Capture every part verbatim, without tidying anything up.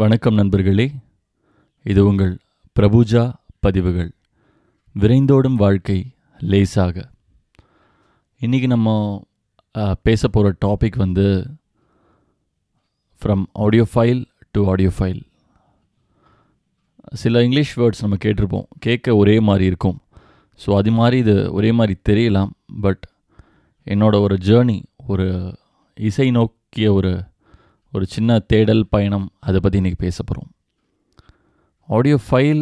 வணக்கம் நண்பர்களே, இது உங்கள் பிரபுஜா பதிவுகள். விரைந்தோடும் வாழ்க்கை லேசாக. இன்றைக்கி நம்ம பேச போகிற டாபிக் வந்து from audio file to audio file. சில இங்கிலீஷ் வேர்ட்ஸ் நம்ம கேட்டிருப்போம், கேட்க ஒரே மாதிரி இருக்கும். ஸோ அது மாதிரி இது ஒரே மாதிரி தெரியலாம். பட் என்னோட ஒரு ஜேர்னி, ஒரு இசை நோக்கிய ஒரு ஒரு சின்ன தேடல் பயணம், அதை பற்றி இன்றைக்கி பேச போகிறோம். ஆடியோ ஃபைல்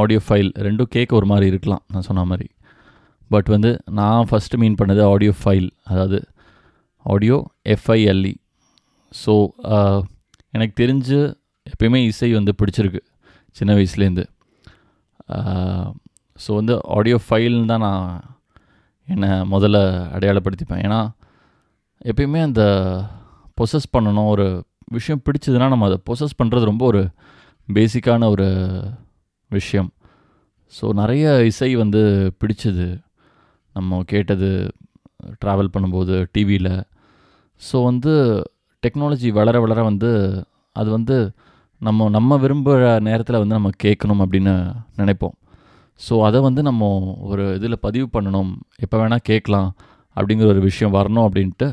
ஆடியோ ஃபைல் ரெண்டும் கேட்க ஒரு மாதிரி இருக்கலாம் நான் சொன்ன மாதிரி. பட் வந்து நான் ஃபஸ்ட்டு மீன் பண்ணது ஆடியோ ஃபைல், அதாவது ஆடியோ எஃப்ஐஎல்இ. ஸோ எனக்கு தெரிஞ்சு எப்பயுமே இசை வந்து பிடிச்சிருக்கு சின்ன வயசுலேருந்து. ஸோ வந்து ஆடியோ ஃபைல்னு தான் நான் என்னை முதல்ல அடையாளப்படுத்திப்பேன். ஏன்னா எப்பயுமே அந்த பொசஸ் பண்ணணும், ஒரு விஷயம் பிடிச்சதுன்னா நம்ம அதை பொசஸ் பண்ணுறது ரொம்ப ஒரு பேசிக்கான ஒரு விஷயம். ஸோ நிறைய இசை வந்து பிடிச்சது, நம்ம கேட்டது ட்ராவல் பண்ணும்போது டிவியில். ஸோ வந்து டெக்னாலஜி வளர வளர வந்து அது வந்து நம்ம நம்ம விரும்புகிற நேரத்தில் வந்து நம்ம கேட்கணும் அப்படின்னு நினைப்போம். ஸோ அதை வந்து நம்ம ஒரு இதில் பதிவு பண்ணணும், எப்போ வேணால் கேட்கலாம் அப்படிங்கிற ஒரு விஷயம் வரணும் அப்படின்ட்டு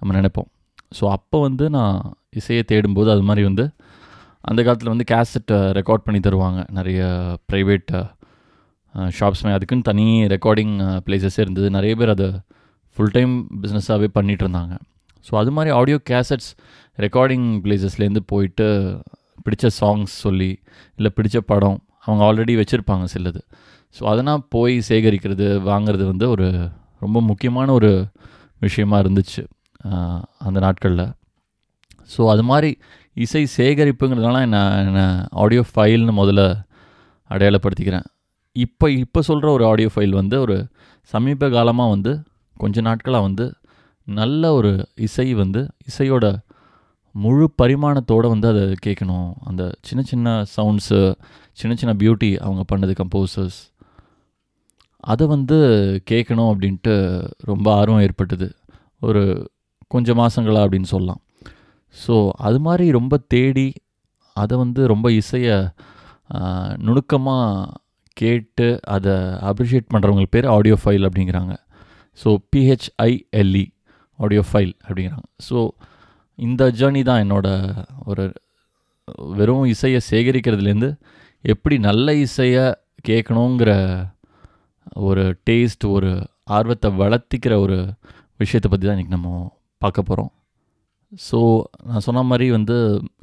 நம்ம நினைப்போம். ஸோ அப்போ வந்து நான் இசையை தேடும்போது அது மாதிரி வந்து அந்த காலத்தில் வந்து கேசட்டை ரெக்கார்ட் பண்ணி தருவாங்க நிறைய ப்ரைவேட் ஷாப்ஸ் மாதிரி. அதுக்குன்னு தனி ரெக்கார்டிங் பிளேசஸே இருந்தது. நிறைய பேர் அதை ஃபுல் டைம் பிஸ்னஸாகவே பண்ணிகிட்டு இருந்தாங்க. ஸோ அது மாதிரி ஆடியோ கேசட்ஸ் ரெக்கார்டிங் பிளேசஸ்லேருந்து போயிட்டு பிடிச்ச சாங்ஸ் சொல்லி, இல்லை பிடிச்ச படம் அவங்க ஆல்ரெடி வச்சுருப்பாங்க சிலது. ஸோ அதை நான் போய் சேகரிக்கிறது, வாங்கிறது வந்து ஒரு ரொம்ப முக்கியமான ஒரு விஷயமா இருந்துச்சு அந்த நாட்களில். ஸோ அது மாதிரி இசை சேகரிப்புங்கிறதுனால நான் என்னை ஆடியோ ஃபைல்னு முதல்ல அடையாளப்படுத்திக்கிறேன். இப்போ இப்போ சொல்கிற ஒரு ஆடியோ ஃபைல் வந்து ஒரு சமீப காலமாக வந்து கொஞ்ச நாட்களாக வந்து நல்ல ஒரு இசை வந்து இசையோட முழு பரிமாணத்தோடு வந்து அதை கேட்கணும். அந்த சின்ன சின்ன சவுண்ட்ஸு, சின்ன சின்ன பியூட்டி அவங்க பண்ணது கம்போசர்ஸ், அதை வந்து கேட்கணும் அப்படின்ட்டு ரொம்ப ஆர்வம் ஏற்பட்டது ஒரு கொஞ்சம் மாதங்களாக அப்படின்னு சொல்லலாம். ஸோ அது மாதிரி ரொம்ப தேடி அதை வந்து ரொம்ப இசையை நுணுக்கமாக கேட்டு அதை அப்ரிஷியேட் பண்ணுறவங்க பேர் ஆடியோ ஃபைல் அப்படிங்கிறாங்க. ஸோ பிஹெச்ஐஎல்இ ஆடியோ ஃபைல் அப்படிங்கிறாங்க. ஸோ இந்த ஜேர்னி தான் என்னோடய ஒரு வெறும் இசையை சேகரிக்கிறதுலேருந்து எப்படி நல்ல இசையை கேட்கணுங்கிற ஒரு டேஸ்ட், ஒரு ஆர்வத்தை வளர்த்திக்கிற ஒரு விஷயத்தை பற்றி தான் இன்றைக்கி நம்ம பார்க்க போகிறோம். ஸோ நான் சொன்ன மாதிரி வந்து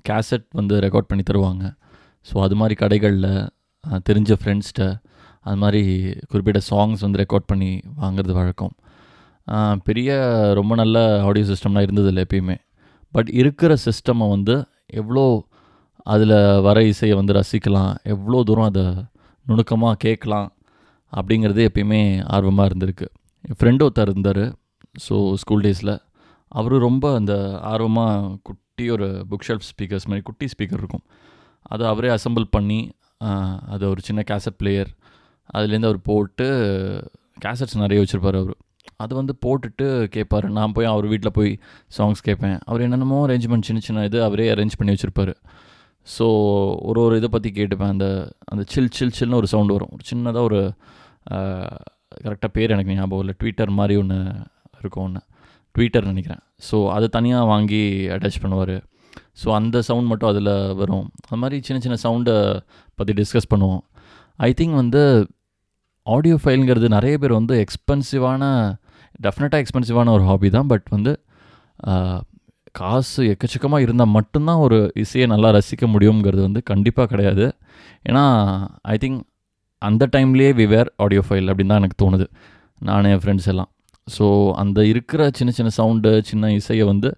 கேசட் வந்து ரெக்கார்ட் பண்ணி தருவாங்க. ஸோ அது மாதிரி கடைகளில் தெரிஞ்ச ஃப்ரெண்ட்ஸ்கிட்ட அது மாதிரி குறிப்பிட்ட சாங்ஸ் வந்து ரெக்கார்ட் பண்ணி வாங்கிறது வழக்கம். பெரிய ரொம்ப நல்ல ஆடியோ சிஸ்டம்லாம் இருந்ததில்லை எப்பயுமே. பட் இருக்கிற சிஸ்டம்மை வந்து எவ்வளோ அதில் வர இசையை வந்து ரசிக்கலாம், எவ்வளோ தூரம் அதை நுணுக்கமாக கேட்கலாம் அப்படிங்கிறது எப்பயுமே ஆர்வமாக இருந்திருக்கு. என் ஃப்ரெண்டு ஒருத்தர் இருந்தார் ஸோ ஸ்கூல் டேஸில். அவரு ரொம்ப அந்த ஆர்வமாக குட்டி ஒரு புக் ஷெல்ஃப் ஸ்பீக்கர்ஸ் மாதிரி குட்டி ஸ்பீக்கர் இருக்கும், அதை அவரே அசம்பிள் பண்ணி அதை ஒரு சின்ன கேசட் பிளேயர் அதுலேருந்து அவர் போட்டு கேசட்ஸ் நிறைய வச்சுருப்பார். அவர் அது வந்து போட்டுட்டு கேட்பார். நான் போய் அவர் வீட்டில் போய் சாங்ஸ் கேட்பேன். அவர் என்னென்னமோ அரேஞ்ச்மெண்ட் சின்ன சின்ன இது அவரே அரேஞ்ச் பண்ணி வச்சுருப்பார். ஸோ ஒரு ஒரு இதை பற்றி கேட்டுப்பேன். அந்த அந்த சில் சில் சில்னு ஒரு சவுண்டு வரும், ஒரு சின்னதாக ஒரு கரெக்டாக பேர் எனக்கு ஞாபகம் இல்லை, ட்விட்டர் மாதிரி ஒன்று இருக்கும், ஒன்று ட்விட்டர் நினைக்கிறேன். ஸோ அதை தனியாக வாங்கி அட்டாச் பண்ணுவார். ஸோ அந்த சவுண்ட் மட்டும் அதில் வரும். அது மாதிரி சின்ன சின்ன சவுண்டை பற்றி டிஸ்கஸ் பண்ணுவோம். ஐ திங்க் வந்து ஆடியோ ஃபைலுங்கிறது நிறைய பேர் வந்து எக்ஸ்பென்சிவான, டெஃபினட்டாக எக்ஸ்பென்சிவான ஒரு ஹாபி தான். பட் வந்து காசு எக்கச்சக்கமாக இருந்தால் மட்டும்தான் ஒரு இசையை நல்லா ரசிக்க முடியுங்கிறது வந்து கண்டிப்பாக கிடையாது. ஏன்னா ஐ திங்க் அந்த டைம்லேயே வி வேர் ஆடியோ ஃபைல் அப்படின்னு தான் எனக்கு தோணுது, நான் என் ஃப்ரெண்ட்ஸ் எல்லாம். ஸோ அந்த இருக்கிற சின்ன சின்ன சவுண்டு, சின்ன இசையை வந்து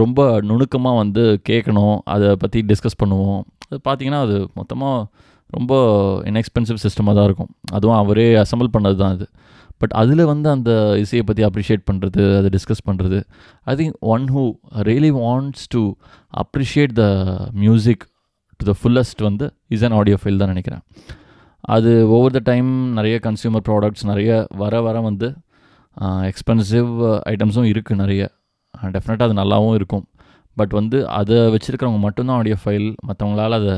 ரொம்ப நுணுக்கமாக வந்து கேட்கணும், அதை பற்றி டிஸ்கஸ் பண்ணுவோம். அது பார்த்திங்கன்னா அது மொத்தமாக ரொம்ப இன்எக்ஸ்பென்சிவ் சிஸ்டமாக தான் இருக்கும். அதுவும் அவரே அசம்பிள் பண்ணது தான் அது. பட் அதில் வந்து அந்த இசையை பற்றி அப்ரிஷியேட் பண்ணுறது, அதை டிஸ்கஸ் பண்ணுறது, I think one who really wants to appreciate the music to the fullest வந்து இஸ் அன் ஆடியோ ஃபைல் தான் நினைக்கிறேன். அது ஓவர் த டைம் நிறைய கன்சியூமர் ப்ராடக்ட்ஸ் நிறைய வர வர வந்து எக்ஸ்பென்சிவ் ஐட்டம்ஸும் இருக்குது நிறைய. டெஃபினட்டாக அது நல்லாவும் இருக்கும். பட் வந்து அதை வச்சுருக்கிறவங்க மட்டும்தான் ஆடியோ ஃபைல், மற்றவங்களால் அதை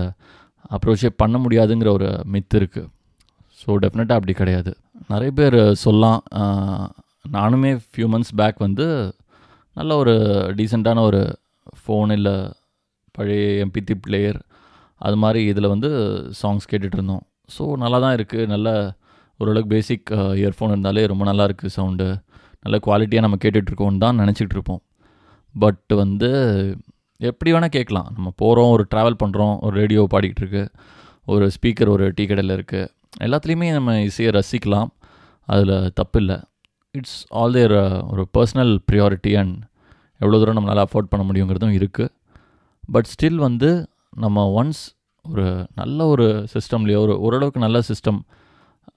அப்ரோச்சே பண்ண முடியாதுங்கிற ஒரு மித்து இருக்குது. ஸோ டெஃபினட்டாக அப்படி கிடையாது. நிறைய பேர் சொல்லலாம். நானுமே ஃபியூ மந்த்ஸ் பேக் வந்து நல்ல ஒரு டீசெண்டான ஒரு ஃபோன் இல்லை பழைய எம்பி3 பிளேயர் அது மாதிரி இதில் வந்து சாங்ஸ் கேட்டுட்ருந்தோம். ஸோ நல்லா தான் இருக்குது. நல்ல ஓரளவுக்கு பேசிக் இயர்ஃபோன் இருந்தாலே ரொம்ப நல்லாயிருக்கு சவுண்டு, நல்ல குவாலிட்டியாக நம்ம கேட்டுட்ருக்கோன்னு தான் நினச்சிட்ருப்போம். பட் வந்து எப்படி வேணால் கேட்கலாம். நம்ம போகிறோம், ஒரு ட்ராவல் பண்ணுறோம், ஒரு ரேடியோ பாடிக்கிட்டுருக்கு, ஒரு ஸ்பீக்கர் ஒரு டீ கடையில் இருக்குது, எல்லாத்துலேயுமே நம்ம இசையை ரசிக்கலாம். அதில் தப்பு இல்லை. இட்ஸ் ஆல் தேர் ஒரு பர்சனல் ப்ரியாரிட்டி அண்ட் எவ்வளோ தூரம் நம்மளால் அஃபோர்ட் பண்ண முடியுங்கிறதும் இருக்குது. பட் ஸ்டில் வந்து நம்ம ஒன்ஸ் ஒரு நல்ல ஒரு சிஸ்டம்லேயோ ஒரு ஓரளவுக்கு நல்ல சிஸ்டம்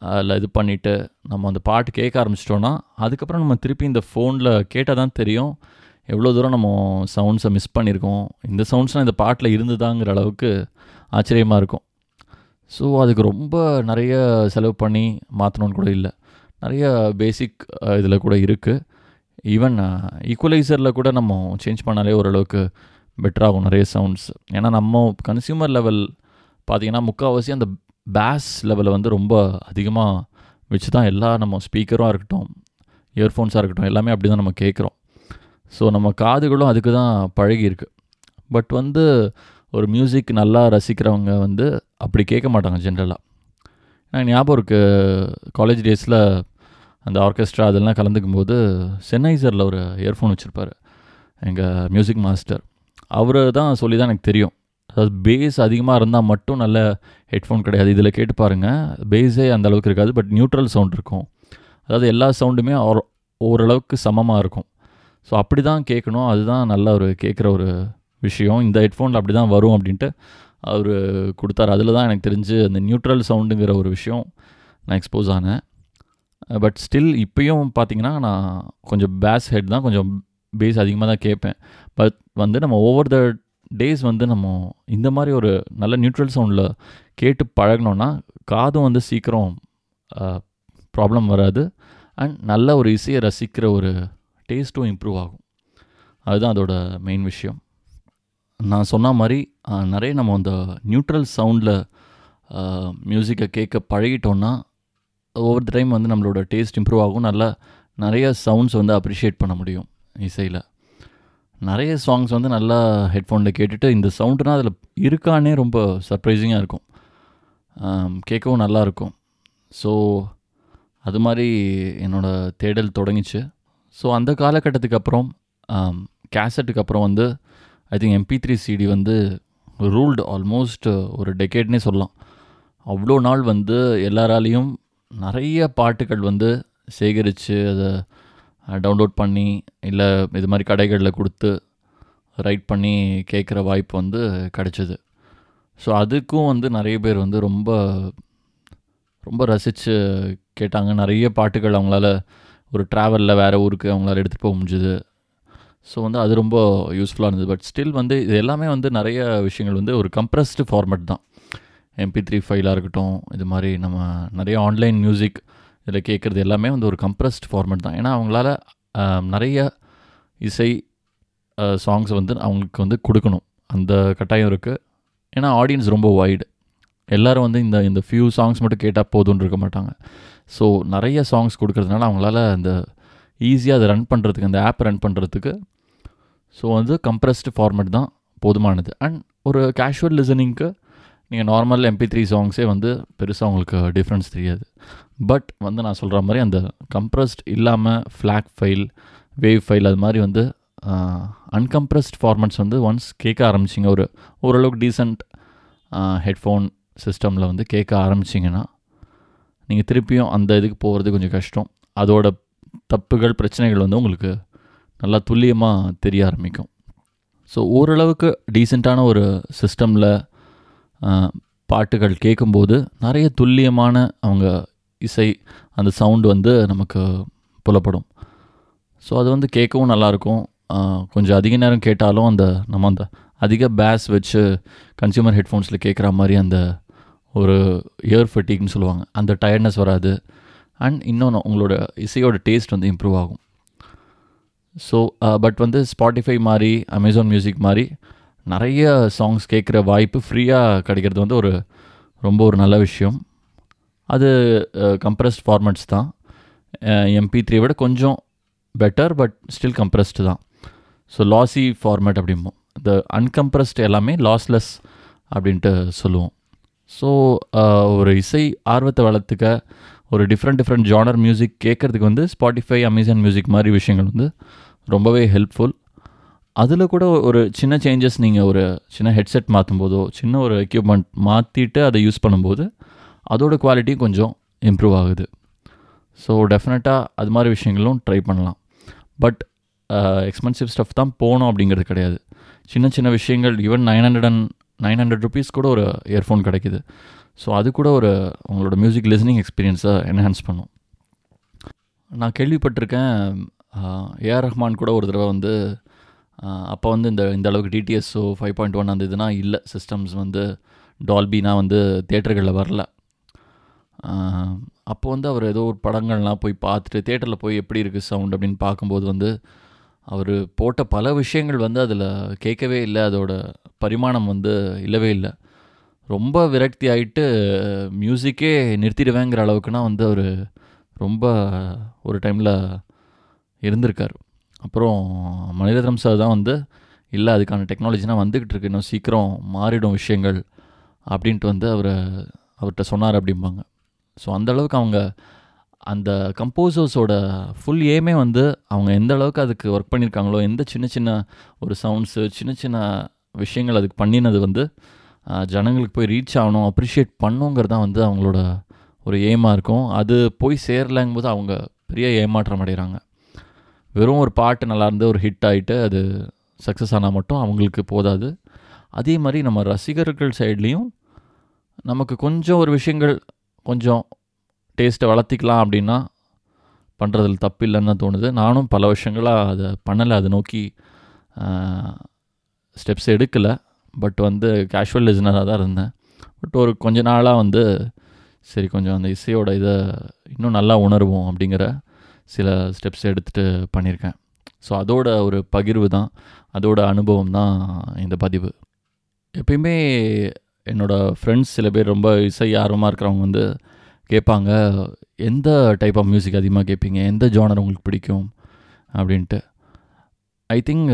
அதில் இது பண்ணிவிட்டு நம்ம அந்த பாட்டு கேட்க ஆரம்பிச்சிட்டோன்னா அதுக்கப்புறம் நம்ம திருப்பி இந்த ஃபோனில் கேட்டால் தான் தெரியும் எவ்வளோ தூரம் நம்ம சவுண்ட்ஸை மிஸ் பண்ணியிருக்கோம், இந்த சவுண்ட்ஸ்லாம் இந்த பாட்டில் இருந்துதாங்கிற அளவுக்கு ஆச்சரியமாக இருக்கும். ஸோ அதுக்கு ரொம்ப நிறைய செலவு பண்ணி மாற்றணுன்னு கூட இல்லை, நிறைய பேசிக் இதில் கூட இருக்குது. ஈவன் ஈக்குவலைசரில் கூட நம்ம சேஞ்ச் பண்ணாலே ஓரளவுக்கு பெட்டராகும் நிறைய சவுண்ட்ஸ். ஏன்னா நம்ம கன்சியூமர் லெவல் பார்த்திங்கன்னா முக்கால்வாசி அந்த பேஸ் லெவலில் வந்து ரொம்ப அதிகமாக வச்சு தான் எல்லா நம்ம ஸ்பீக்கராக இருக்கட்டும் இயர்ஃபோன்ஸாக இருக்கட்டும் எல்லாமே அப்படி தான் நம்ம கேட்குறோம். ஸோ நம்ம காதுகளும் அதுக்கு தான் பழகியிருக்கு. பட் வந்து ஒரு மியூசிக் நல்லா ரசிக்கிறவங்க வந்து அப்படி கேட்க மாட்டாங்க ஜென்ரலாக. எனக்கு ஞாபகம் இருக்குது, காலேஜ் டேஸில் அந்த ஆர்கெஸ்ட்ரா அதெல்லாம் கலந்துக்கும் போது சென்னைசரில் ஒரு இயர்ஃபோன் வச்சுருப்பார் எங்கள் மியூசிக் மாஸ்டர். அவர் தான் சொல்லி தான் எனக்கு தெரியும், அதாவது பேஸ் அதிகமாக இருந்தால் மட்டும் நல்ல ஹெட்ஃபோன் கிடையாது. இதில் கேட்டு பாருங்கள், பேஸே அந்த அளவுக்கு இருக்காது, பட் நியூட்ரல் சவுண்ட் இருக்கும். அதாவது எல்லா சவுண்டுமே ஓரளவுக்கு சமமாக இருக்கும். ஸோ அப்படி தான் கேட்கணும், அதுதான் நல்ல ஒரு கேட்குற ஒரு விஷயம். இந்த ஹெட்ஃபோனில் அப்படி தான் வரும் அப்படின்ட்டு அவர் கொடுத்தார். அதில் தான் எனக்கு தெரிஞ்சு அந்த நியூட்ரல் சவுண்டுங்கிற ஒரு விஷயம் நான் எக்ஸ்போஸ் ஆனேன். பட் ஸ்டில் இப்போயும் பார்த்திங்கன்னா நான் கொஞ்சம் பேஸ் ஹெட் தான், கொஞ்சம் பேஸ் அதிகமாக தான் கேட்பேன். பட் வந்து நம்ம ஓவர் த டேஸ் வந்து நம்ம இந்த மாதிரி ஒரு நல்ல நியூட்ரல் சவுண்டில் கேட்டு பழகினோன்னா காதும் வந்து சீக்கிரம் ப்ராப்ளம் வராது அண்ட் நல்ல ஒரு இசையை ரசிக்கிற ஒரு டேஸ்ட்டும் இம்ப்ரூவ் ஆகும். அதுதான் அதோட மெயின் விஷயம். நான் சொன்ன மாதிரி நிறைய நம்ம அந்த நியூட்ரல் சவுண்டில் மியூசிக்கை கேட்க பழகிட்டோன்னா ஒவ்வொரு டைம் வந்து நம்மளோட டேஸ்ட் இம்ப்ரூவ் ஆகும். நல்லா நிறைய சவுண்ட்ஸ் வந்து அப்ரிஷியேட் பண்ண முடியும் இசையில். நிறைய சாங்ஸ் வந்து நல்லா ஹெட்ஃபோனில் கேட்டுட்டு இந்த சவுண்டுனால் அதில் இருக்கானே ரொம்ப சர்ப்ரைசிங்காக இருக்கும், கேட்கவும் நல்லாயிருக்கும். ஸோ அது மாதிரி என்னோடய தேடல் தொடங்கிச்சு. ஸோ அந்த காலகட்டத்துக்கு அப்புறம் கேசட்டுக்கு அப்புறம் வந்து ஐ திங்க் எம்பி3 சிடி வந்து ரூல்டு ஆல்மோஸ்ட் ஒரு டெக்கேட்னே சொல்லலாம். அவ்வளோ நாள் வந்து எல்லாராலேயும் நிறைய பாட்டுகள் வந்து சேகரித்து அதை டவுன்லோட் பண்ணி இல்லை இது மாதிரி கடைகளில் கொடுத்து ரைட் பண்ணி கேட்குற வாய்ப்பு வந்து கிடச்சிது. ஸோ அதுக்கும் வந்து நிறைய பேர் வந்து ரொம்ப ரொம்ப ரசித்து கேட்டாங்க. நிறைய பாட்டுகள் அவங்களால ஒரு ட்ராவலில் வேறு ஊருக்கு அவங்களால எடுத்துகிட்டு போக முடிஞ்சுது. ஸோ வந்து அது ரொம்ப யூஸ்ஃபுல்லாக இருந்தது. பட் ஸ்டில் வந்து இது எல்லாமே வந்து நிறைய விஷயங்கள் வந்து ஒரு கம்ப்ரஸ்டு ஃபார்மேட் தான். எம்பி3 ஃபைலாக இருக்கட்டும், இது மாதிரி நம்ம நிறைய ஆன்லைன் மியூசிக் இதில் கேட்குறது எல்லாமே வந்து ஒரு கம்ப்ரஸ்ட் ஃபார்மேட் தான். ஏன்னா அவங்களால நிறைய இசை சாங்ஸ் வந்து அவங்களுக்கு வந்து கொடுக்கணும் அந்த கட்டாயம் இருக்குது. ஏன்னா ஆடியன்ஸ் ரொம்ப வைடு, எல்லோரும் வந்து இந்த இந்த ஃபியூ சாங்ஸ் மட்டும் கேட்டால் போதும்னு இருக்க மாட்டாங்க. ஸோ நிறைய சாங்ஸ் கொடுக்கறதுனால அவங்களால அந்த ஈஸியாக அதை ரன் பண்ணுறதுக்கு, அந்த ஆப் ரன் பண்ணுறதுக்கு ஸோ வந்து கம்ப்ரஸ்டு ஃபார்மேட் தான் போதுமானது. அண்ட் ஒரு கேஷுவல் லிசனிங்க்கு நீங்கள் நார்மல் எம்பி3 சாங்ஸே வந்து பெருசாக உங்களுக்கு டிஃப்ரென்ஸ் தெரியாது. பட் வந்து நான் சொல்கிற மாதிரி அந்த கம்ப்ரஸ்ட் இல்லாமல் ஃப்ளாக் ஃபைல், வேவ் ஃபைல் அது மாதிரி வந்து அன்கம்ப்ரஸ்ட் ஃபார்மேட்ஸ் வந்து ஒன்ஸ் கேட்க ஆரம்பிச்சிங்க, ஒரு ஓரளவுக்கு டீசெண்ட் ஹெட்ஃபோன் சிஸ்டமில் வந்து கேட்க ஆரம்பிச்சிங்கன்னா நீங்கள் திருப்பியும் அந்த இதுக்கு போகிறது கொஞ்சம் கஷ்டம். அதோட தப்புகள் பிரச்சனைகள் வந்து உங்களுக்கு நல்லா துல்லியமாக தெரிய ஆரம்பிக்கும். ஸோ ஓரளவுக்கு டீசெண்டான ஒரு சிஸ்டமில் பாட்டுகள் கேட்கும்போது நிறைய துல்லியமான அவங்க இசை அந்த சவுண்டு வந்து நமக்கு புலப்படும். ஸோ அது வந்து கேட்கவும் நல்லாயிருக்கும். கொஞ்சம் அதிக நேரம் கேட்டாலும் அந்த நம்ம அந்த அதிக பேஸ் வச்சு கன்சியூமர் ஹெட்ஃபோன்ஸில் கேட்குற மாதிரி அந்த ஒரு இயர் ஃபெட்டிக்னு சொல்லுவாங்க, அந்த டயர்ட்னஸ் வராது. அண்ட் இன்னொன்று உங்களோட இசையோட டேஸ்ட் வந்து இம்ப்ரூவ் ஆகும். ஸோ பட் வந்து ஸ்பாட்டிஃபை மாதிரி அமேசான் மியூசிக் மாதிரி நிறைய சாங்ஸ் கேட்குற வாய்ப்பு ஃப்ரீயாக கிடைக்கிறது வந்து ஒரு ரொம்ப ஒரு நல்ல விஷயம். அது கம்ப்ரஸ்ட் ஃபார்மேட்ஸ் தான், எம்பி த்ரீ விட கொஞ்சம் பெட்டர், பட் ஸ்டில் கம்ப்ரஸ்டு தான். ஸோ லாஸி ஃபார்மேட் அப்படிம்போம், இந்த அன்கம்ப்ரஸ்ட் எல்லாமே லாஸ்லெஸ் அப்படின்ட்டு சொல்லுவோம். ஸோ ஒரு இசை ஆர்வத்தை வளர்த்துக்க ஒரு டிஃப்ரெண்ட் டிஃப்ரெண்ட் ஜானர் மியூசிக் கேட்குறதுக்கு வந்து ஸ்பாட்டிஃபை, அமேசான் மியூசிக் மாதிரி விஷயங்கள் வந்து ரொம்பவே ஹெல்ப்ஃபுல். அதில் கூட ஒரு சின்ன சேஞ்சஸ், நீங்கள் ஒரு சின்ன ஹெட்செட் மாற்றும் போதோ சின்ன ஒரு எக்யூப்மெண்ட் மாற்றிட்டு அதை யூஸ் பண்ணும்போது அதோட குவாலிட்டி கொஞ்சம் இம்ப்ரூவ் ஆகுது. ஸோ டெஃபினட்டாக அது மாதிரி விஷயங்களும் ட்ரை பண்ணலாம். பட் எக்ஸ்பென்சிவ் ஸ்டஃப் தான் போகணும் அப்படிங்கிறது கிடையாது. சின்ன சின்ன விஷயங்கள், even nine hundred and nine hundred rupees கூட ஒரு இயர்ஃபோன் கிடைக்குது. ஸோ அது கூட ஒரு உங்களோட மியூசிக் லிஸனிங் எக்ஸ்பீரியன்ஸை என்ஹான்ஸ் பண்ணும். நான் கேள்விப்பட்டிருக்கேன், ஏஆர் ரஹ்மான் கூட ஒரு தடவை வந்து அப்போ வந்து இந்த இந்த அளவுக்கு டிடிஎஸ்ஓ ஃபைவ் பாயிண்ட் ஒன் அந்த இதுனால் இல்லை, சிஸ்டம்ஸ் வந்து டால்பினா வந்து தேட்டர்களில் வரல. அப்போ வந்து அவர் ஏதோ ஒரு படங்கள்லாம் போய் பார்த்துட்டு தேட்டரில் போய் எப்படி இருக்குது சவுண்ட் அப்படின்னு பார்க்கும்போது வந்து அவர் போட்ட பல விஷயங்கள் வந்து அதில் கேட்கவே இல்லை, அதோட பரிமாணம் வந்து இல்லவே இல்லை. ரொம்ப விரக்தி ஆகிட்டு மியூசிக்கே நிறுத்திடுவேங்கிற அளவுக்குனா வந்து அவர் ரொம்ப ஒரு டைமில் இருந்திருக்கார். அப்புறம் மணிரத்னம் சார் தான் வந்து இல்லை, அதுக்கான டெக்னாலஜினால் வந்துக்கிட்டு இருக்கு, இன்னும் சீக்கிரம் மாறிடும் விஷயங்கள் அப்படின்ட்டு வந்து அவர் அவர்கிட்ட சொன்னார் அப்படிம்பாங்க. ஸோ அந்தளவுக்கு அவங்க அந்த கம்போசர்ஸோட ஃபுல் எய்மே வந்து அவங்க எந்த அளவுக்கு அதுக்கு ஒர்க் பண்ணியிருக்காங்களோ, எந்த சின்ன சின்ன ஒரு சவுண்ட்ஸு சின்ன சின்ன விஷயங்கள் அதுக்கு பண்ணினது வந்து ஜனங்களுக்கு போய் ரீச் ஆகணும், அப்ரிஷியேட் பண்ணுங்கிறது தான் வந்து அவங்களோட ஒரு எய்மாக இருக்கும். அது போய் சேரலங்கும்போது அவங்க பெரிய ஏமாற்றம் அடைகிறாங்க. வெறும் ஒரு பாட்டு நல்லாயிருந்து ஒரு ஹிட் ஆகிட்டு அது சக்ஸஸ் ஆனால் மட்டும் அவங்களுக்கு போதாது. அதே மாதிரி நம்ம ரசிகர்கள் சைட்லேயும் நமக்கு கொஞ்சம் ஒரு விஷயங்கள் கொஞ்சம் டேஸ்ட்டை வளர்த்திக்கலாம் அப்படின்னா பண்ணுறதுல தப்பு இல்லைன்னு தான் தோணுது. நானும் பல விஷயங்களாக அதை பண்ணலை, அதை நோக்கி ஸ்டெப்ஸ் எடுக்கலை. பட் வந்து கேஷுவல் லிசனராக தான் இருந்தேன். பட் ஒரு கொஞ்ச நாளாக வந்து சரி கொஞ்சம் அந்த இசையோட இதை இன்னும் நல்லா உணர்வோம் அப்படிங்கிற சில ஸ்டெப்ஸ் எடுத்துகிட்டு பண்ணியிருக்கேன். ஸோ அதோட ஒரு பகிர்வு தான், அதோட அனுபவம் தான் இந்த பதிவு. எப்பயுமே என்னோடய ஃப்ரெண்ட்ஸ் சில பேர் ரொம்ப இசை ஆர்வமாக இருக்கிறவங்க வந்து கேட்பாங்க, எந்த டைப் ஆஃப் மியூசிக் அதிகமாக கேட்பீங்க, எந்த ஜானர் உங்களுக்கு பிடிக்கும் அப்படின்ட்டு. ஐ திங்க்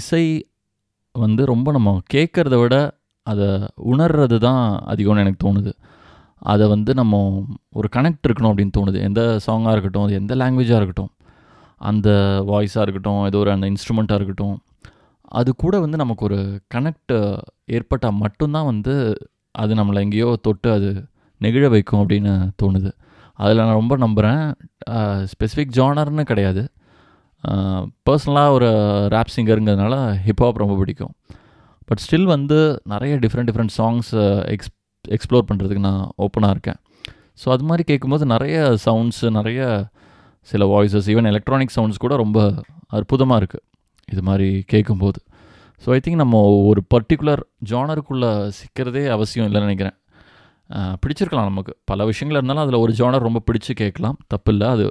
இசை வந்து ரொம்ப நம்ம கேட்குறத விட அதை உணர்றது தான் அதிகம்னு எனக்கு தோணுது. அதை வந்து நம்ம ஒரு கனெக்ட் இருக்கணும் அப்படின்னு தோணுது. எந்த சாங்காக இருக்கட்டும், அது எந்த லாங்குவேஜாக இருக்கட்டும், அந்த வாய்ஸாக இருக்கட்டும், ஏதோ ஒரு அந்த இன்ஸ்ட்ருமெண்ட்டாக இருக்கட்டும், அது கூட வந்து நமக்கு ஒரு கனெக்ட் ஏற்பட்டால் மட்டும்தான் வந்து அது நம்மளை எங்கேயோ தொட்டு அது நெகிழ வைக்கும் அப்படின்னு தோணுது. அதில் நான் ரொம்ப நம்புகிறேன். ஸ்பெசிஃபிக் ஜானர்னு கிடையாது. பர்சனலாக ஒரு ரேப் சிங்கருங்கிறதுனால ஹிப்ஹாப் ரொம்ப பிடிக்கும். பட் ஸ்டில் வந்து நிறைய different different songs ex explore பண்ணுறதுக்கு நான் ஓப்பனாக இருக்கேன். ஸோ அது மாதிரி கேட்கும்போது நிறைய சவுண்ட்ஸு, நிறைய சில வாய்ஸஸ், ஈவன் எலக்ட்ரானிக் சவுண்ட்ஸ் கூட ரொம்ப அற்புதமாக இருக்குது இது மாதிரி கேட்கும்போது. ஸோ ஐ திங்க் நம்ம ஒரு பர்டிகுலர் ஜானருக்குள்ளே சிக்கிறதே அவசியம் இல்லைன்னு நினைக்கிறேன். பிடிச்சிருக்கலாம் நமக்கு பல விஷயங்கள் இருந்தாலும் அதில் ஒரு ஜானர் ரொம்ப பிடிச்சி கேட்கலாம், தப்பு இல்லை, அது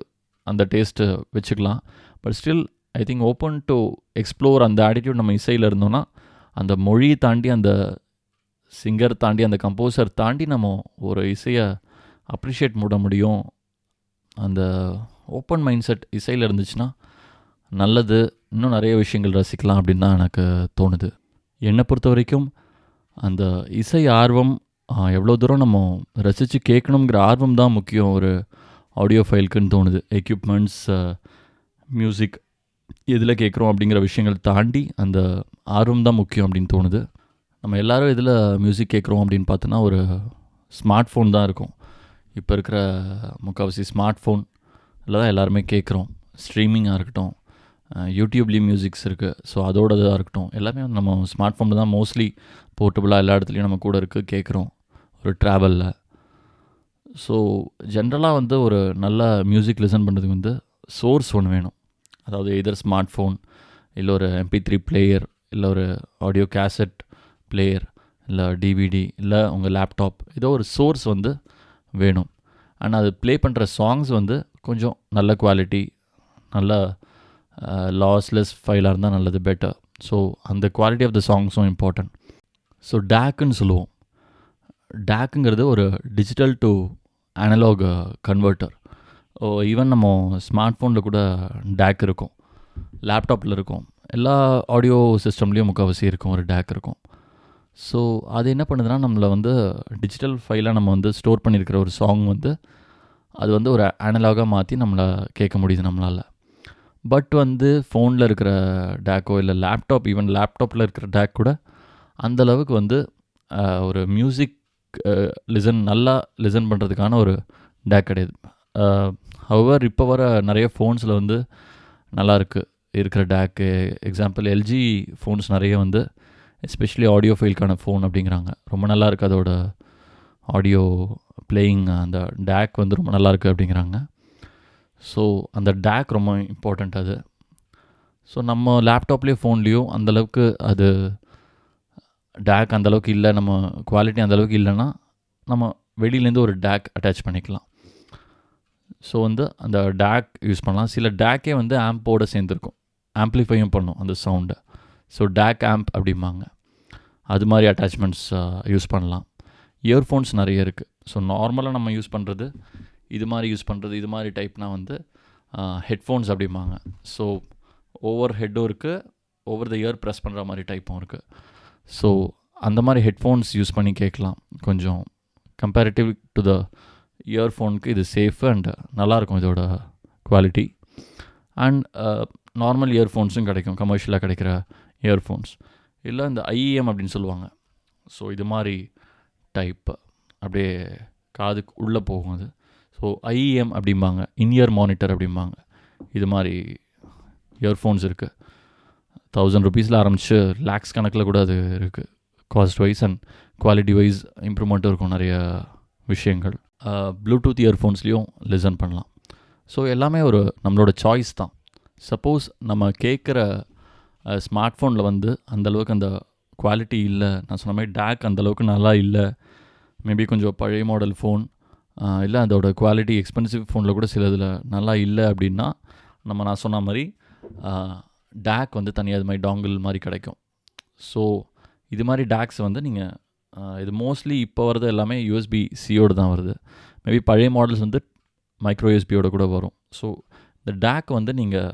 அந்த டேஸ்ட்டு வச்சுக்கலாம். But still I think open to explore அந்த ஆட்டிடியூட் நம்ம இசையில் இருந்தோன்னா அந்த மொழியை தாண்டி, அந்த சிங்கர் தாண்டி, அந்த கம்போசர் தாண்டி நம்ம ஒரு இசையை அப்ரிஷியேட் பண்ண முடியும். அந்த ஓப்பன் மைண்ட் செட் இசையில் இருந்துச்சுன்னா நல்லது, இன்னும் நிறைய விஷயங்கள் ரசிக்கலாம் அப்படின்னு தான் எனக்கு தோணுது. என்னை பொறுத்த வரைக்கும் அந்த இசை ஆர்வம் எவ்வளோ தூரம் நம்ம ரசித்து கேட்கணுங்கிற ஆர்வம் தான் முக்கியம் ஒரு ஆடியோ ஃபைலுக்குன்னு தோணுது. எக்யூப்மெண்ட்ஸ், மியூசிக் எதில் கேட்குறோம் அப்படிங்கிற விஷயங்கள் தாண்டி அந்த ஆர்வம் தான் முக்கியம் அப்படின்னு தோணுது. நம்ம எல்லோரும் இதில் மியூசிக் கேட்குறோம் அப்படின்னு பார்த்தோன்னா ஒரு ஸ்மார்ட் ஃபோன் தான் இருக்கும். இப்போ இருக்கிற முக்கால்வாசி ஸ்மார்ட் ஃபோன் இல்லை தான் எல்லாருமே கேட்குறோம். ஸ்ட்ரீமிங்காக இருக்கட்டும், யூடியூப்லேயும் மியூசிக்ஸ் இருக்குது. ஸோ அதோடதாக இருக்கட்டும், எல்லாமே நம்ம ஸ்மார்ட் ஃபோனில் தான் மோஸ்ட்லி போர்ட்டபுளாக எல்லா இடத்துலையும் நம்ம கூட இருக்குது, கேட்குறோம் ஒரு ட்ராவலில். ஸோ ஜென்ரலாக வந்து ஒரு நல்ல மியூசிக் லிசன் பண்ணுறதுக்கு வந்து சோர்ஸ் ஒன்று வேணும். அதாவது எதர் ஸ்மார்ட் ஃபோன், இல்லை ஒரு எம்பி த்ரீ பிளேயர், இல்லை ஒரு ஆடியோ கேசட் பிளேயர், இல்லை டிவிடி, இல்லை உங்கள் லேப்டாப், ஏதோ ஒரு சோர்ஸ் வந்து வேணும். அண்ட் அது ப்ளே பண்ணுற சாங்ஸ் வந்து கொஞ்சம் நல்ல குவாலிட்டி, நல்ல லாஸ்லெஸ் ஃபைலாக இருந்தால் நல்லது, பெட்டர். ஸோ அந்த குவாலிட்டி ஆஃப் த சாங்ஸும் இம்பார்ட்டன்ட். ஸோ டேக்குன்னு சொல்லுவோம். டேக்குங்கிறது ஒரு digital to analog converter. Oh even நம்ம ஸ்மார்ட் ஃபோனில் கூட டேக் இருக்கும், லேப்டாப்பில் இருக்கும், எல்லா ஆடியோ சிஸ்டம்லேயும் முக்கால்வாசி இருக்கும் ஒரு டேக் இருக்கும். ஸோ அது என்ன பண்ணுதுன்னா, நம்மளை வந்து டிஜிட்டல் ஃபைலாக நம்ம வந்து ஸ்டோர் பண்ணியிருக்கிற ஒரு சாங் வந்து அது வந்து ஒரு அனலாகாக மாற்றி நம்மளை கேட்க முடியுது நம்மளால். பட் வந்து ஃபோனில் இருக்கிற டேக்கோ இல்லை லேப்டாப், ஈவன் லேப்டாப்பில் இருக்கிற டேக் கூட அந்தளவுக்கு வந்து ஒரு மியூசிக் லிசன் நல்லா லிசன் பண்ணுறதுக்கான ஒரு டேக் கிடையாது. ஹவர் இப்போ வர நிறைய ஃபோன்ஸில் வந்து நல்லாயிருக்கு இருக்கிற டேக்கு. எக்ஸாம்பிள் எல்ஜி ஃபோன்ஸ் நிறைய வந்து எஸ்பெஷலி ஆடியோ ஃபைலுக்கான ஃபோன் அப்படிங்கிறாங்க, ரொம்ப நல்லாயிருக்கு அதோட ஆடியோ பிளேயிங், அந்த டேக் வந்து ரொம்ப நல்லாயிருக்கு அப்படிங்கிறாங்க. ஸோ அந்த டேக் ரொம்ப இம்பார்ட்டண்ட் அது. ஸோ நம்ம லேப்டாப்லேயோ ஃபோன்லேயோ அந்தளவுக்கு அது டேக் அந்தளவுக்கு இல்லை, நம்ம குவாலிட்டி அந்தளவுக்கு இல்லைன்னா நம்ம வெளியிலேருந்து ஒரு டேக் அட்டாச் பண்ணிக்கலாம். ஸோ வந்து அந்த டேக் யூஸ் பண்ணலாம். சில டேக்கே வந்து ஆம்போடு சேர்ந்துருக்கும், ஆம்ப்ளிஃபையும் பண்ணும் அந்த சவுண்டை. ஸோ டேக் ஆம்ப் அப்படிம்பாங்க. அது மாதிரி அட்டாச்மெண்ட்ஸ் யூஸ் பண்ணலாம். இயர்ஃபோன்ஸ் நிறைய இருக்குது. ஸோ நார்மலாக நம்ம யூஸ் பண்ணுறது இது மாதிரி யூஸ் பண்ணுறது இது மாதிரி டைப்னால் வந்து ஹெட்ஃபோன்ஸ் அப்படிம்பாங்க. ஸோ ஓவர் ஹெட்டும் இருக்குது, ஓவர் த இயர் ப்ரெஸ் பண்ணுற மாதிரி டைப்பும் இருக்குது. ஸோ அந்த மாதிரி ஹெட்ஃபோன்ஸ் யூஸ் பண்ணி கேட்கலாம். கொஞ்சம் கம்பேரிட்டிவ் டு த இயர்ஃபோனுக்கு இது சேஃப் அண்ட் நல்லாயிருக்கும் இதோட குவாலிட்டி. அண்ட் நார்மல் இயர்ஃபோன்ஸும் கிடைக்கும், கமர்ஷியலாக கிடைக்கிற இயர்ஃபோன்ஸ் இல்லை இந்த ஐ இ எம் அப்படின்னு சொல்லுவாங்க. ஸோ இது மாதிரி டைப்பு அப்படியே காதுக்கு உள்ளே போகும் அது. ஸோ ஐ இ எம் அப்படிம்பாங்க, இன்இயர் மானிட்டர் அப்படிம்பாங்க. இது மாதிரி இயர்ஃபோன்ஸ் இருக்குது. தௌசண்ட் ருபீஸில் ஆரம்பித்து லேக்ஸ் கணக்கில் கூட அது இருக்குது. Cost wise and quality wise இம்ப்ரூவ்மெண்ட்டும் இருக்கும் நிறைய விஷயங்கள். ப்ளூடூத் இயர்ஃபோன்ஸ்லேயும் லிசன் பண்ணலாம். ஸோ எல்லாமே ஒரு நம்மளோட சாய்ஸ் தான். சப்போஸ் நம்ம கேட்குற ஸ்மார்ட் ஃபோனில் வந்து அந்தளவுக்கு அந்த குவாலிட்டி இல்லை, நான் சொன்ன மாதிரி டேக் அந்தளவுக்கு நல்லா இல்லை, மேபி கொஞ்சம் பழைய மாடல் ஃபோன் இல்லை அதோட குவாலிட்டி எக்ஸ்பென்சிவ் ஃபோனில் கூட சில இதில் நல்லா இல்லை அப்படின்னா நம்ம நான் சொன்ன மாதிரி டேக் வந்து தனியாக அது மாதிரி டாங்கிள் மாதிரி கிடைக்கும். ஸோ இது மாதிரி டேக்ஸ் வந்து நீங்கள் இது மோஸ்ட்லி இப்போ வருது எல்லாமே யூஎஸ்பி சியோடு தான் வருது. மேபி பழைய மாடல்ஸ் வந்து மைக்ரோ யூஎஸ்பியோடு கூட வரும். ஸோ இந்த டேக் வந்து நீங்கள்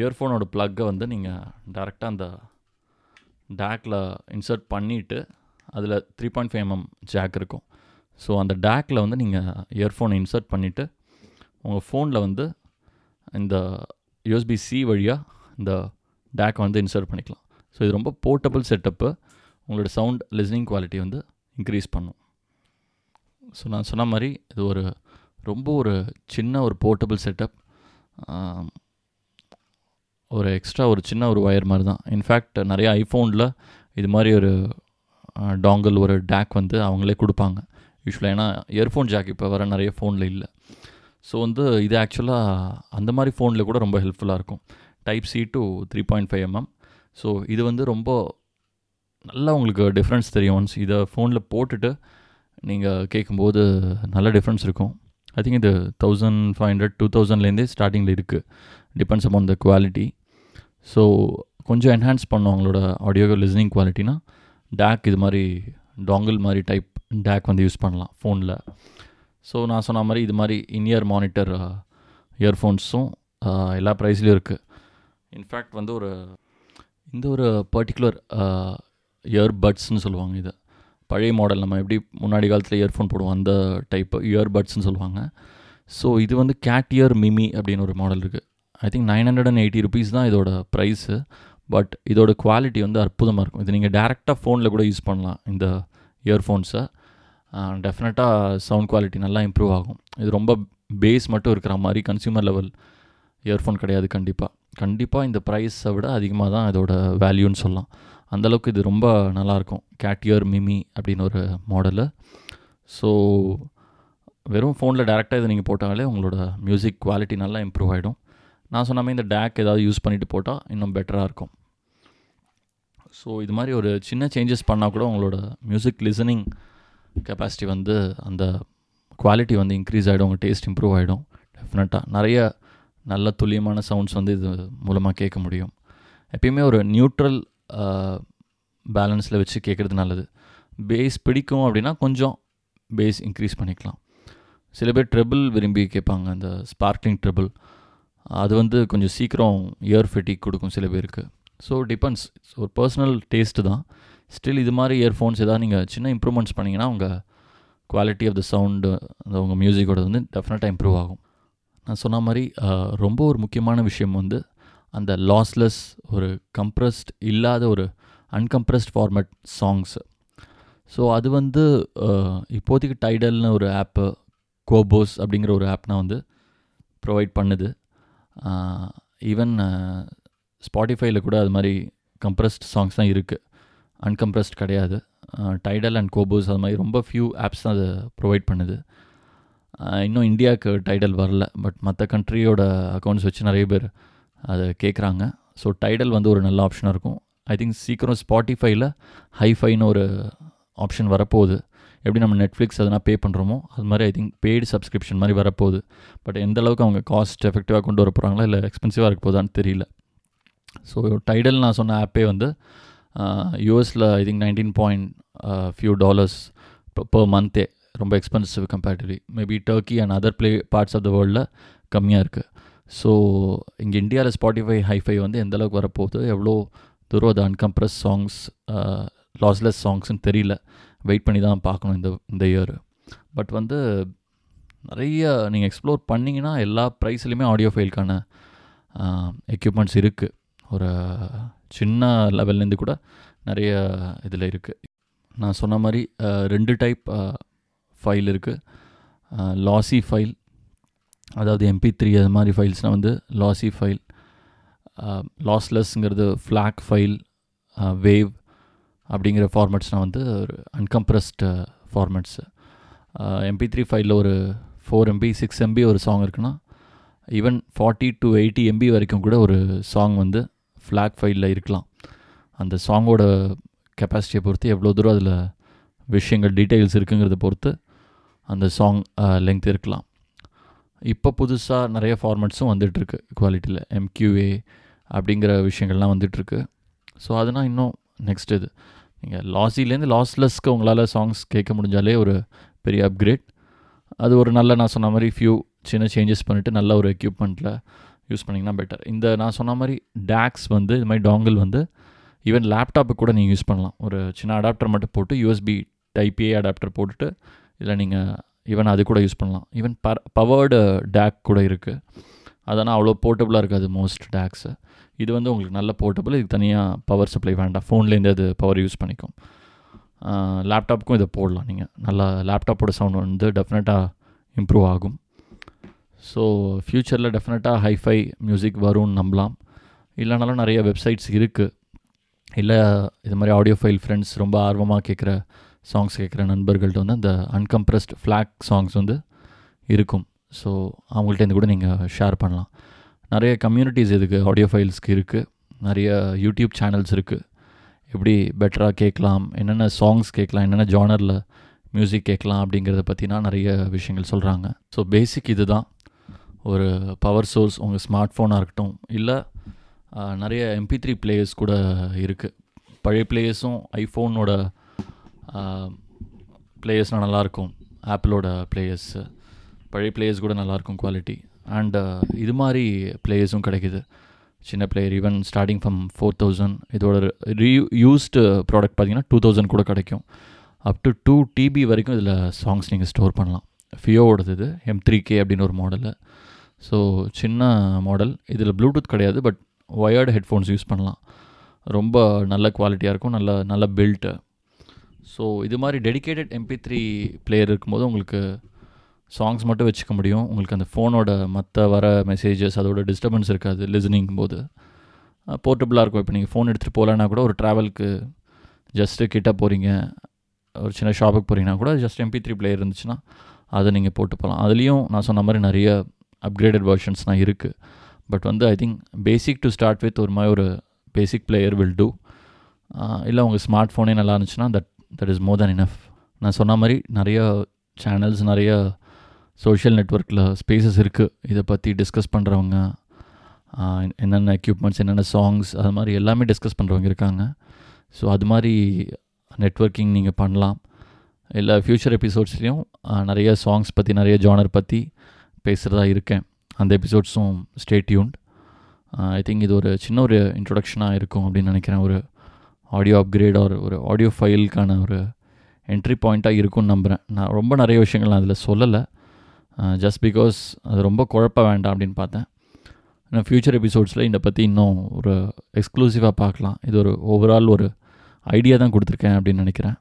இயர்ஃபோனோட ப்ளக்கை வந்து நீங்கள் டேரெக்டாக அந்த டேக்கில் இன்சர்ட் பண்ணிவிட்டு அதில் three point five MM jack இருக்கும். ஸோ அந்த டேக்கில் வந்து நீங்கள் இயர்ஃபோனை இன்சர்ட் பண்ணிவிட்டு உங்கள் ஃபோனில் வந்து இந்த யூஎஸ்பி சி வழியாக இந்த டேக்கை வந்து இன்சர்ட் பண்ணிக்கலாம். ஸோ இது ரொம்ப போர்ட்டபிள் செட்டப்பு, உங்களோட சவுண்ட் லிஸ்னிங் குவாலிட்டி வந்து இன்க்ரீஸ் பண்ணும். ஸோ நான் சொன்ன மாதிரி இது ஒரு ரொம்ப ஒரு சின்ன ஒரு போர்ட்டபிள் செட்டப், ஒரு எக்ஸ்ட்ரா ஒரு சின்ன ஒரு ஒயர் மாதிரி தான். இன்ஃபேக்ட் நிறைய ஐஃபோனில் இது மாதிரி ஒரு டாங்கல் ஒரு டேக் வந்து அவங்களே கொடுப்பாங்க யூஸ்வலாக, ஏன்னா இயர்ஃபோன் ஜாக் இப்போ வர நிறைய ஃபோனில் இல்லை. ஸோ வந்து இது ஆக்சுவலாக அந்த மாதிரி ஃபோனில் கூட ரொம்ப ஹெல்ப்ஃபுல்லாக இருக்கும். Type C to three point five MM so இது வந்து ரொம்ப நல்லா உங்களுக்கு டிஃப்ரென்ஸ் தெரியும். ஒன்ஸ் இதை ஃபோனில் போட்டுட்டு நீங்கள் கேட்கும்போது நல்ல டிஃப்ரென்ஸ் இருக்கும். ஐ திங்க் இது தௌசண்ட் ஃபைவ் ஹண்ட்ரட் டூ தௌசண்ட்லேருந்தே ஸ்டார்டிங்கில் இருக்குது, depends upon the quality. So கொஞ்சம் என்ஹான்ஸ் பண்ணும் அவங்களோட ஆடியோ லிஸ்னிங் குவாலிட்டினா டேக் இது மாதிரி டாங்கிள் மாதிரி டைப் டேக் வந்து யூஸ் பண்ணலாம் ஃபோனில். ஸோ நான் சொன்ன மாதிரி இது மாதிரி இன்இயர் மானிட்டர் இயர்ஃபோன்ஸும் எல்லா ப்ரைஸ்லேயும் இருக்குது. இன்ஃபேக்ட் வந்து ஒரு இந்த ஒரு பர்டிகுலர் இயர்பட்ஸ்ன்னு சொல்லுவாங்க, இது பழைய மாடல் நம்ம எப்படி முன்னாடி காலத்தில் இயர்ஃபோன் போடுவோம் அந்த டைப்பு இயர்பட்ஸ்ன்னு சொல்லுவாங்க. ஸோ இது வந்து கேட் இயர் மிமி அப்படின்னு ஒரு மாடல் இருக்குது. I think nine hundred and eighty rupees தான் இதோட ப்ரைஸு. பட் இதோட குவாலிட்டி வந்து அற்புதமாக இருக்கும். இது நீங்கள் டேரெக்டாக ஃபோனில் கூட யூஸ் பண்ணலாம் இந்த இயர்ஃபோன்ஸை. டெஃபினட்டாக சவுண்ட் குவாலிட்டி நல்லா இம்ப்ரூவ் ஆகும். இது ரொம்ப பேஸ் மட்டும் இருக்கிற மாதிரி கன்சியூமர் லெவல் இயர்ஃபோன் கிடையாது. கண்டிப்பாக கண்டிப்பாக இந்த ப்ரைஸை விட அதிகமாக தான் இதோட வேல்யூன்னு சொல்லலாம். அந்தளவுக்கு இது ரொம்ப நல்லாயிருக்கும். கேட் இயர் மிமி அப்படின்னு ஒரு மாடலு. ஸோ வெறும் ஃபோனில் டேரெக்டாக இதை நீங்கள் போட்டாலே உங்களோட மியூசிக் குவாலிட்டி நல்லா இம்ப்ரூவ் ஆகிடும். நான் சொன்ன மாதிரி இந்த டேக் ஏதாவது யூஸ் பண்ணிவிட்டு போட்டால் இன்னும் பெட்டராக இருக்கும். ஸோ இது மாதிரி ஒரு சின்ன சேஞ்சஸ் பண்ணால் கூட உங்களோட மியூசிக் லிசனிங் கெப்பாசிட்டி வந்து அந்த குவாலிட்டி வந்து இன்க்ரீஸ் ஆகிடும், உங்கள் டேஸ்ட் இம்ப்ரூவ் ஆகிடும். டெஃபினட்டாக நிறைய நல்ல துல்லியமான சவுண்ட்ஸ் வந்து இது மூலமாக கேட்க முடியும். எப்பயுமே ஒரு நியூட்ரல் பேலன்ஸில் வச்சு கேட்குறது நல்லது. பேஸ் பிடிக்கும் அப்படின்னா கொஞ்சம் பேஸ் இன்க்ரீஸ் பண்ணிக்கலாம். சில பேர் ட்ரெபிள் விரும்பி கேட்பாங்க, அந்த ஸ்பார்க்லிங் ட்ரெபிள். அது வந்து கொஞ்சம் சீக்கிரம் இயர் ஃபெட்டிக் கொடுக்கும் சில பேருக்கு. ஸோ டிபெண்ட்ஸ், ஒரு பர்சனல் டேஸ்ட்டு தான். ஸ்டில் இது மாதிரி இயர்ஃபோன்ஸ் ஏதாவது நீங்கள் சின்ன இம்ப்ரூவ்மெண்ட்ஸ் பண்ணிங்கன்னா உங்கள் குவாலிட்டி ஆஃப் த சவுண்டு, அந்த உங்கள் மியூசிக்கோட வந்து டெஃபினட்டாக இம்ப்ரூவ் ஆகும். நான் சொன்ன மாதிரி ரொம்ப ஒரு முக்கியமான விஷயம் வந்து அந்த லாஸ்லெஸ், ஒரு கம்ப்ரஸ்ட் இல்லாத ஒரு அன்கம்ப்ரஸ்ட் ஃபார்மேட் சாங்ஸு. ஸோ அது வந்து இப்போதைக்கு டைடல்னு ஒரு ஆப்பு, கோபோஸ் அப்படிங்கிற ஒரு ஆப்னா வந்து ப்ரொவைட் பண்ணுது. ஈவன் ஸ்பாட்டிஃபைல கூட அது மாதிரி கம்ப்ரஸ்ட் சாங்ஸ் தான் இருக்குது, அன்கம்ப்ரஸ்ட் கிடையாது. டைடல் அண்ட் கோபோஸ் அது மாதிரி ரொம்ப ஃபியூ ஆப்ஸ் தான் அது ப்ரொவைட் பண்ணுது. இன்னும் இந்தியாவுக்கு டைடல் வரல, பட் மற்ற கண்ட்ரியோட அக்கௌண்ட்ஸ் வச்சு நிறைய பேர் அதை கேட்குறாங்க. ஸோ டைடல் வந்து ஒரு நல்ல ஆப்ஷனாக இருக்கும். ஐ திங்க் சீக்கிரம் ஸ்பாட்டிஃபைல ஹைஃபைன்னு ஒரு ஆப்ஷன் வரப்போகுது. எப்படி நம்ம நெட்ஃப்ளிக்ஸ் அதனால் பே பண்ணுறோமோ அது மாதிரி ஐ திங்க் பெய்டு சப்ஸ்கிரிப்ஷன் மாதிரி வரப்போகுது. பட் எந்தளவுக்கு அவங்க காஸ்ட் எஃபெக்டிவாக கொண்டு வர போகிறாங்களா இல்லை எக்ஸ்பென்சிவாக இருக்க போதான்னு தெரியல. ஸோ டைடல் நான் சொன்ன ஆப்பே வந்து யூஎஸில் I think nineteen point few dollars per மந்த்தே, ரொம்ப expensive comparatively. Maybe Turkey and other play parts of the வேர்ல்டில் கம்மியாக இருக்குது. ஸோ இங்கே இந்தியாவில் ஸ்பாட்டிஃபை ஹைஃபை வந்து எந்தளவுக்கு வரப்போகுது, எவ்வளோ தூரம் அது அன்கம்ப்ரஸ் சாங்ஸ், லாஸ்லெஸ் சாங்ஸ்னு தெரியல. வெயிட் பண்ணி தான் பார்க்கணும் இந்த இந்த இயர். பட் வந்து நிறைய நீங்கள் எக்ஸ்ப்ளோர் பண்ணிங்கன்னா எல்லா ப்ரைஸ்லையுமே ஆடியோ ஃபைலுக்கான எக்யூப்மெண்ட்ஸ் இருக்குது. ஒரு சின்ன லெவல்லேருந்து கூட நிறைய இதில் இருக்குது. நான் சொன்ன மாதிரி ரெண்டு டைப் ஃபைல் இருக்குது. லாசி ஃபைல், அதாவது எம்பி த்ரீ அது மாதிரி ஃபைல்ஸ்னால் வந்து லாசி ஃபைல். லாஸ்லெஸ்ங்கிறது ஃப்ளாக் ஃபைல், வேவ் அப்படிங்கிற ஃபார்மேட்ஸ்னால் வந்து ஒரு அன்கம்ப்ரஸ்டு ஃபார்மேட்ஸு. எம்பி த்ரீ ஃபைலில் ஒரு ஃபோர் எம்பி சிக்ஸ் எம்பி ஒரு சாங் இருக்குன்னா, even forty to eighty MB வரைக்கும் கூட ஒரு சாங் வந்து ஃப்ளாக் ஃபைலில் இருக்கலாம். அந்த சாங்கோட கெப்பாசிட்டியை பொறுத்து, எவ்வளோ தூரம் அதில் விஷயங்கள் டீட்டெயில்ஸ் இருக்குங்கிறத பொறுத்து அந்த சாங் லெங்த் இருக்கலாம். இப்போ புதுசாக நிறைய ஃபார்மேட்ஸும் வந்துட்டுருக்கு குவாலிட்டியில், எம்கியூஏ அப்படிங்கிற விஷயங்கள்லாம் வந்துட்டுருக்கு. ஸோ அதனால் இன்னும் நெக்ஸ்ட் இது நீங்கள் லாஸிலேருந்து லாஸ்லெஸ்க்கு உங்களால் சாங்ஸ் கேட்க முடிஞ்சாலே ஒரு பெரிய அப்கிரேட். அது ஒரு நல்ல, நான் சொன்ன மாதிரி ஃபியூ சின்ன சேஞ்சஸ் பண்ணிவிட்டு நல்ல ஒரு எக்யூப்மெண்ட்டில் யூஸ் பண்ணிங்கன்னா பெட்டர். இந்த நான் சொன்ன மாதிரி டேக்ஸ் வந்து இது மாதிரி டாங்கில் வந்து ஈவன் லேப்டாப்புக்கு கூட நீங்கள் யூஸ் பண்ணலாம். ஒரு சின்ன அடாப்டர் மட்டும் போட்டு, யூஎஸ்பி டைப் ஏ அடாப்டர் போட்டுட்டு இதில் நீங்கள் ஈவன் அது கூட யூஸ் பண்ணலாம். ஈவன் ப பவர்டு டேக் கூட இருக்குது. அதனால் அவ்வளோ போர்ட்டபுளாக இருக்காது மோஸ்ட் டேக்ஸு. இது வந்து உங்களுக்கு நல்ல போர்ட்டபுள். இதுக்கு தனியாக பவர் சப்ளை வேண்டாம், ஃபோன்லேருந்து அது பவர் யூஸ் பண்ணிக்கும். லேப்டாப்புக்கும் இதை போடலாம் நீங்கள். நல்லா லேப்டாப்போட சவுண்ட் வந்து டெஃபினட்டாக இம்ப்ரூவ் ஆகும். ஸோ ஃப்யூச்சரில் டெஃபினட்டாக ஹைஃபை மியூசிக் வரும்னு நம்பலாம். இல்லைனாலும் நிறைய வெப்சைட்ஸ் இருக்குது. இல்லை இது மாதிரி ஆடியோ ஃபைல் ஃப்ரெண்ட்ஸ் ரொம்ப ஆர்வமாக கேட்குற சாங்ஸ் கேட்குற நண்பர்கள்ட்ட வந்து அந்த அன்கம்ப்ரஸ்ட் ஃப்ளாக் சாங்ஸ் வந்து இருக்கும். ஸோ அவங்கள்ட்டேருந்து கூட நீங்கள் ஷேர் பண்ணலாம். நிறைய கம்யூனிட்டிஸ் இதுக்கு ஆடியோ ஃபைல்ஸ்க்கு இருக்குது. நிறைய யூடியூப் சேனல்ஸ் இருக்குது. எப்படி பெட்டராக கேட்கலாம், என்னென்ன சாங்ஸ் கேட்கலாம், என்னென்ன ஜானரில் மியூசிக் கேட்கலாம் அப்படிங்கிறத பற்றினா நிறைய விஷயங்கள் சொல்கிறாங்க. ஸோ பேசிக் இது தான். ஒரு பவர் சோர்ஸ் உங்கள் ஸ்மார்ட் ஃபோனாக இருக்கட்டும், இல்லை நிறைய எம்பி த்ரீ பிளேயர்ஸ் கூட இருக்குது. பழைய பிளேயர்ஸும் ஐஃபோனோட பிளேயர்ஸ்னால் நல்லாயிருக்கும், ஆப்பிளோட பிளேயர்ஸு பழைய பிளேயர்ஸ் கூட நல்லாயிருக்கும் குவாலிட்டி. அண்டு இது மாதிரி பிளேயர்ஸும் கிடைக்கிது, சின்ன player. Even starting from four thousand இதோட ரீ யூஸ்டு ப்ராடக்ட் பார்த்திங்கன்னா டூ தௌசண்ட் கூட கிடைக்கும். அப் டு டூ டிபி வரைக்கும் இதில் சாங்ஸ் நீங்கள் ஸ்டோர் பண்ணலாம். ஃபியோவோடது இது எம் த்ரீ கே அப்படின்னு ஒரு மாடலு. ஸோ சின்ன மாடல். இதில் ப்ளூடூத் கிடையாது, பட் ஒயர்டு ஹெட்ஃபோன்ஸ் யூஸ் பண்ணலாம். ரொம்ப நல்ல குவாலிட்டியாக இருக்கும், நல்ல நல்ல பில்ட்டு. ஸோ இது மாதிரி டெடிக்கேட்டட் எம்பி த்ரீ பிளேயர் இருக்கும்போது உங்களுக்கு சாங்ஸ் மட்டும் வச்சுக்க முடியும். உங்களுக்கு அந்த ஃபோனோட மற்ற வர மெசேஜஸ் அதோட டிஸ்டர்பன்ஸ் இருக்காது லிசனிங் போது. போர்ட்டபுளாக இருக்கும். இப்போ நீங்கள் ஃபோன் எடுத்துகிட்டு போகலன்னா கூட ஒரு ட்ராவலுக்கு ஜஸ்ட்டு கிட்ட போகிறீங்க, ஒரு சின்ன ஷாப்புக்கு போகிறீங்கன்னா கூட ஜஸ்ட் எம்பி த்ரீ பிளேயர் இருந்துச்சுன்னா அதை நீங்கள் போட்டு போகலாம். அதுலேயும் நான் சொன்ன மாதிரி நிறைய அப்கிரேடட் வெர்ஷன்ஸ்லாம் இருக்குது. பட் வந்து I think basic to start with ஒரு மாதிரி ஒரு பேசிக் பிளேயர் வில் டூ. இல்லை உங்கள் ஸ்மார்ட் ஃபோனே நல்லா இருந்துச்சுன்னா that that is more than enough. நான் சொன்ன மாதிரி நிறைய சேனல்ஸ், நிறைய சோஷியல் நெட்வொர்க்கில் ஸ்பேசஸ் இருக்குது. இதை பற்றி டிஸ்கஸ் பண்ணுறவங்க, என்னென்ன எக்யூப்மெண்ட்ஸ், என்னென்ன சாங்ஸ், அது மாதிரி எல்லாமே டிஸ்கஸ் பண்ணுறவங்க இருக்காங்க. ஸோ அது மாதிரி நெட்வொர்க்கிங் நீங்கள் பண்ணலாம். இல்லை ஃப்யூச்சர் எபிசோட்ஸ்லேயும் நிறைய சாங்ஸ் பற்றி, நிறைய ஜானர் பற்றி பேசுகிறதா இருக்கேன். அந்த எபிசோட்ஸும் ஸ்டே டியூன்ட். ஐ திங்க் இது ஒரு சின்ன ஒரு இன்ட்ரொடக்ஷனாக இருக்கும் அப்படின்னு நினைக்கிறேன். ஒரு ஆடியோ அப்கிரேட் ஒரு ஒரு ஆடியோ ஃபைலுக்கான ஒரு என்ட்ரி பாயிண்ட்டாக இருக்கும்னு நம்புகிறேன். நான் ரொம்ப நிறைய விஷயங்கள் நான் அதில் சொல்லலை, ஜஸ்ட் பிகாஸ் அது ரொம்ப குழப்ப வேண்டாம் அப்படின்னு பார்த்தேன். ஆனால் ஃப்யூச்சர் எபிசோட்ஸில் இதை பற்றி இன்னும் ஒரு எக்ஸ்க்ளூசிவாக பார்க்கலாம். இது ஒரு ஓவரால் ஒரு ஐடியா தான் கொடுத்துருக்கேன் அப்படின்னு நினைக்கிறேன்.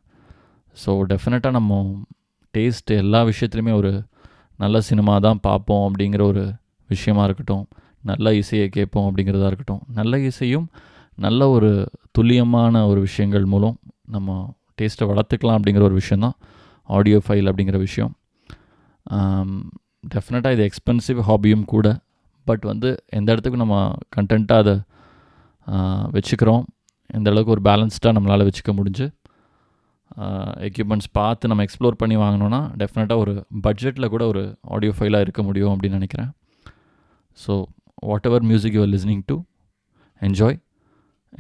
ஸோ டெஃபினட்டாக நம்ம டேஸ்ட் எல்லா விஷயத்துலையுமே ஒரு நல்ல சினிமா தான் பார்ப்போம் அப்படிங்கிற ஒரு விஷயமாக இருக்கட்டும், நல்ல இசையை கேட்போம் அப்படிங்கிறதா இருக்கட்டும், நல்ல இசையும் நல்ல ஒரு துல்லியமான ஒரு விஷயங்கள் மூலம் நம்ம டேஸ்ட்டை வளர்த்துக்கலாம் அப்படிங்கிற ஒரு விஷயந்தான் ஆடியோ ஃபைல் அப்படிங்கிற விஷயம். டெஃபினட்டாக இது எக்ஸ்பென்சிவ் ஹாபியும் கூட. பட் வந்து எந்த இடத்துக்கு நம்ம கண்டென்ட்டாக அதை வச்சுக்கிறோம், எந்த அளவுக்கு ஒரு பேலன்ஸ்டாக நம்மளால் வச்சுக்க முடிஞ்சு எக்யூப்மெண்ட்ஸ் பார்த்து நம்ம எக்ஸ்ப்ளோர் பண்ணி வாங்கினோன்னா டெஃபினட்டாக ஒரு பட்ஜெட்டில் கூட ஒரு ஆடியோ ஃபைலாக இருக்க முடியும் அப்படின்னு நினைக்கிறேன். So whatever music you're listening to, enjoy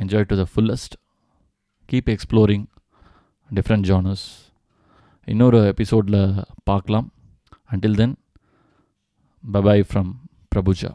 enjoy to the fullest. Keep exploring different genres. இன்னொரு எபிசோடில் பார்க்கலாம். Until then, bye-bye from Prabhuja.